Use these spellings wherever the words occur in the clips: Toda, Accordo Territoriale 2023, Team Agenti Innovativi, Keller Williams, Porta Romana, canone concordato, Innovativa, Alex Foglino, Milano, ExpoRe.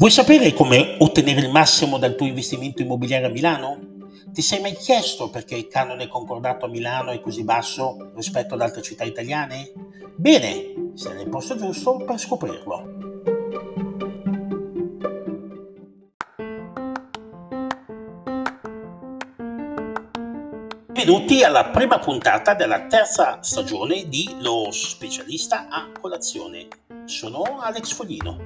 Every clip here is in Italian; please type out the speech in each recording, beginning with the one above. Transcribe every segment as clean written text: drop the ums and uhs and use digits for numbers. Vuoi sapere come ottenere il massimo dal tuo investimento immobiliare a Milano? Ti sei mai chiesto perché il canone concordato a Milano è così basso rispetto ad altre città italiane? Bene, sei nel posto giusto per scoprirlo. Benvenuti alla prima puntata della terza stagione di Lo Specialista a Colazione. Sono Alex Foglino.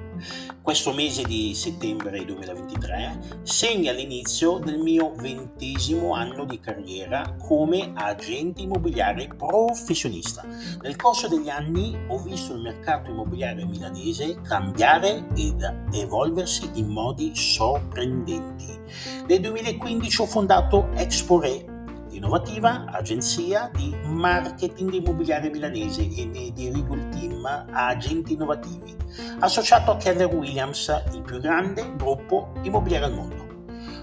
Questo mese di settembre 2023 segna l'inizio del mio 20° anno di carriera come agente immobiliare professionista. Nel corso degli anni ho visto il mercato immobiliare milanese cambiare ed evolversi in modi sorprendenti. Nel 2015 ho fondato ExpoRe, Innovativa, agenzia di marketing immobiliare milanese, e ne dirigo il team Agenti Innovativi, associato a Keller Williams, il più grande gruppo immobiliare al mondo.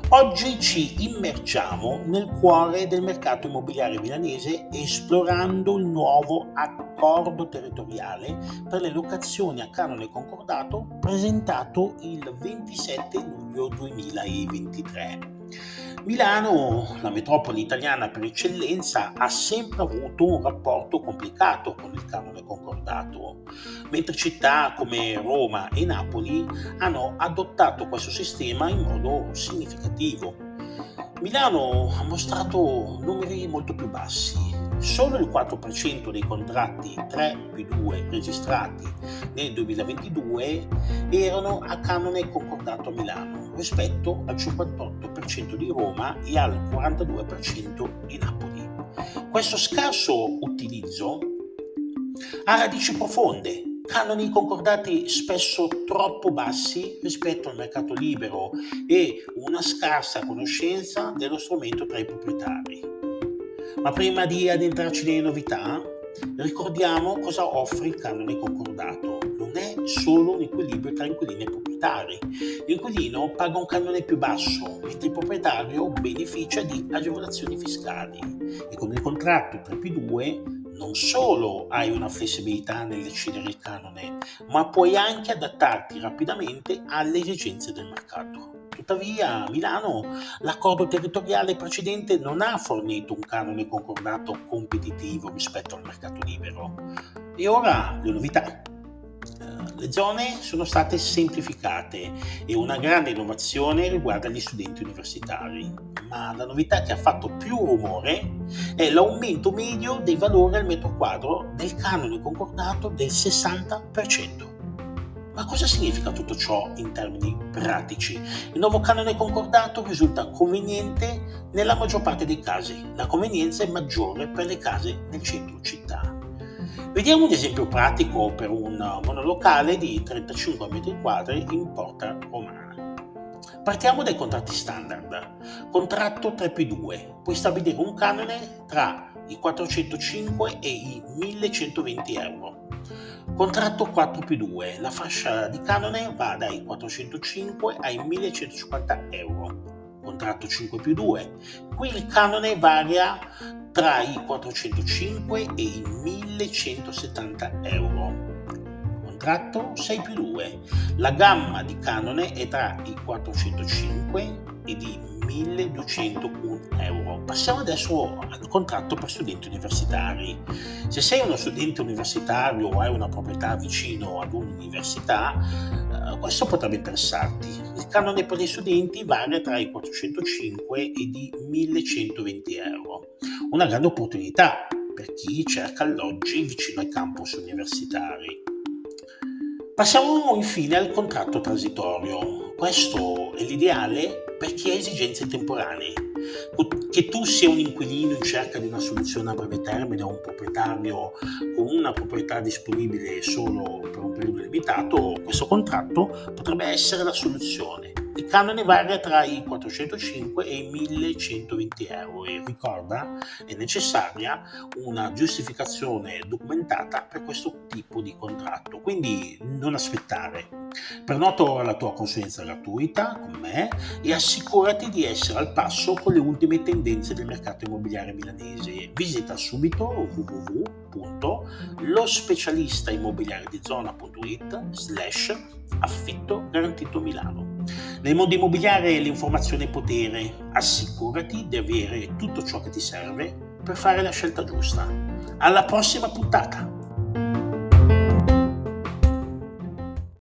Oggi ci immergiamo nel cuore del mercato immobiliare milanese esplorando il nuovo Accordo Territoriale per le locazioni a canone concordato presentato il 27 luglio 2023. Milano, la metropoli italiana per eccellenza, ha sempre avuto un rapporto complicato con il canone concordato, mentre città come Roma e Napoli hanno adottato questo sistema in modo significativo. Milano ha mostrato numeri molto più bassi. Solo il 4% dei contratti 3+2 registrati nel 2022 erano a canone concordato a Milano, rispetto al 58% di Roma e al 42% di Napoli. Questo scarso utilizzo ha radici profonde. Canoni concordati spesso troppo bassi rispetto al mercato libero e una scarsa conoscenza dello strumento tra i proprietari. Ma prima di addentrarci nelle novità, ricordiamo cosa offre il canone concordato. Non è solo un equilibrio tra inquilini e proprietari. L'inquilino paga un canone più basso, mentre il proprietario beneficia di agevolazioni fiscali. E con il contratto 3+2 non solo hai una flessibilità nel decidere il canone, ma puoi anche adattarti rapidamente alle esigenze del mercato. Tuttavia, a Milano l'accordo territoriale precedente non ha fornito un canone concordato competitivo rispetto al mercato libero. E ora le novità. Le zone sono state semplificate e una grande innovazione riguarda gli studenti universitari. Ma la novità che ha fatto più rumore è l'aumento medio dei valori al metro quadro del canone concordato del 60%. Ma cosa significa tutto ciò in termini pratici? Il nuovo canone concordato risulta conveniente nella maggior parte dei casi. La convenienza è maggiore per le case nel centro città. Vediamo un esempio pratico per un monolocale di 35 metri quadri in Porta Romana. Partiamo dai contratti standard. Contratto 3+2. Puoi stabilire un canone tra i 405 e i 1120 euro. Contratto 4+2, la fascia di canone va dai 405 ai 1150 euro. Contratto 5+2, qui il canone varia tra i 405 e i 1170 euro. Contratto 6+2, la gamma di canone è tra i 405 e i 1201 euro. Passiamo adesso al contratto per studenti universitari. Se sei uno studente universitario o hai una proprietà vicino ad un'università, questo potrebbe interessarti. Il canone per gli studenti varia tra i 405 e i 1120 euro. Una grande opportunità per chi cerca alloggi vicino ai campus universitari. Passiamo infine al contratto transitorio. Questo è l'ideale per chi ha esigenze temporanee. Che tu sia un inquilino in cerca di una soluzione a breve termine o un proprietario con una proprietà disponibile solo per un periodo limitato, questo contratto potrebbe essere la soluzione. Il canone varia tra i 405 e i 1120 euro e ricorda, è necessaria una giustificazione documentata per questo tipo di contratto, quindi non aspettare. Prenota ora la tua consulenza gratuita con me e assicurati di essere al passo con le ultime tendenze del mercato immobiliare milanese. Visita subito www.lospecialistaimmobiliaredizona.it/affitto garantito Milano. Nel mondo immobiliare l'informazione è potere, assicurati di avere tutto ciò che ti serve per fare la scelta giusta. Alla prossima puntata!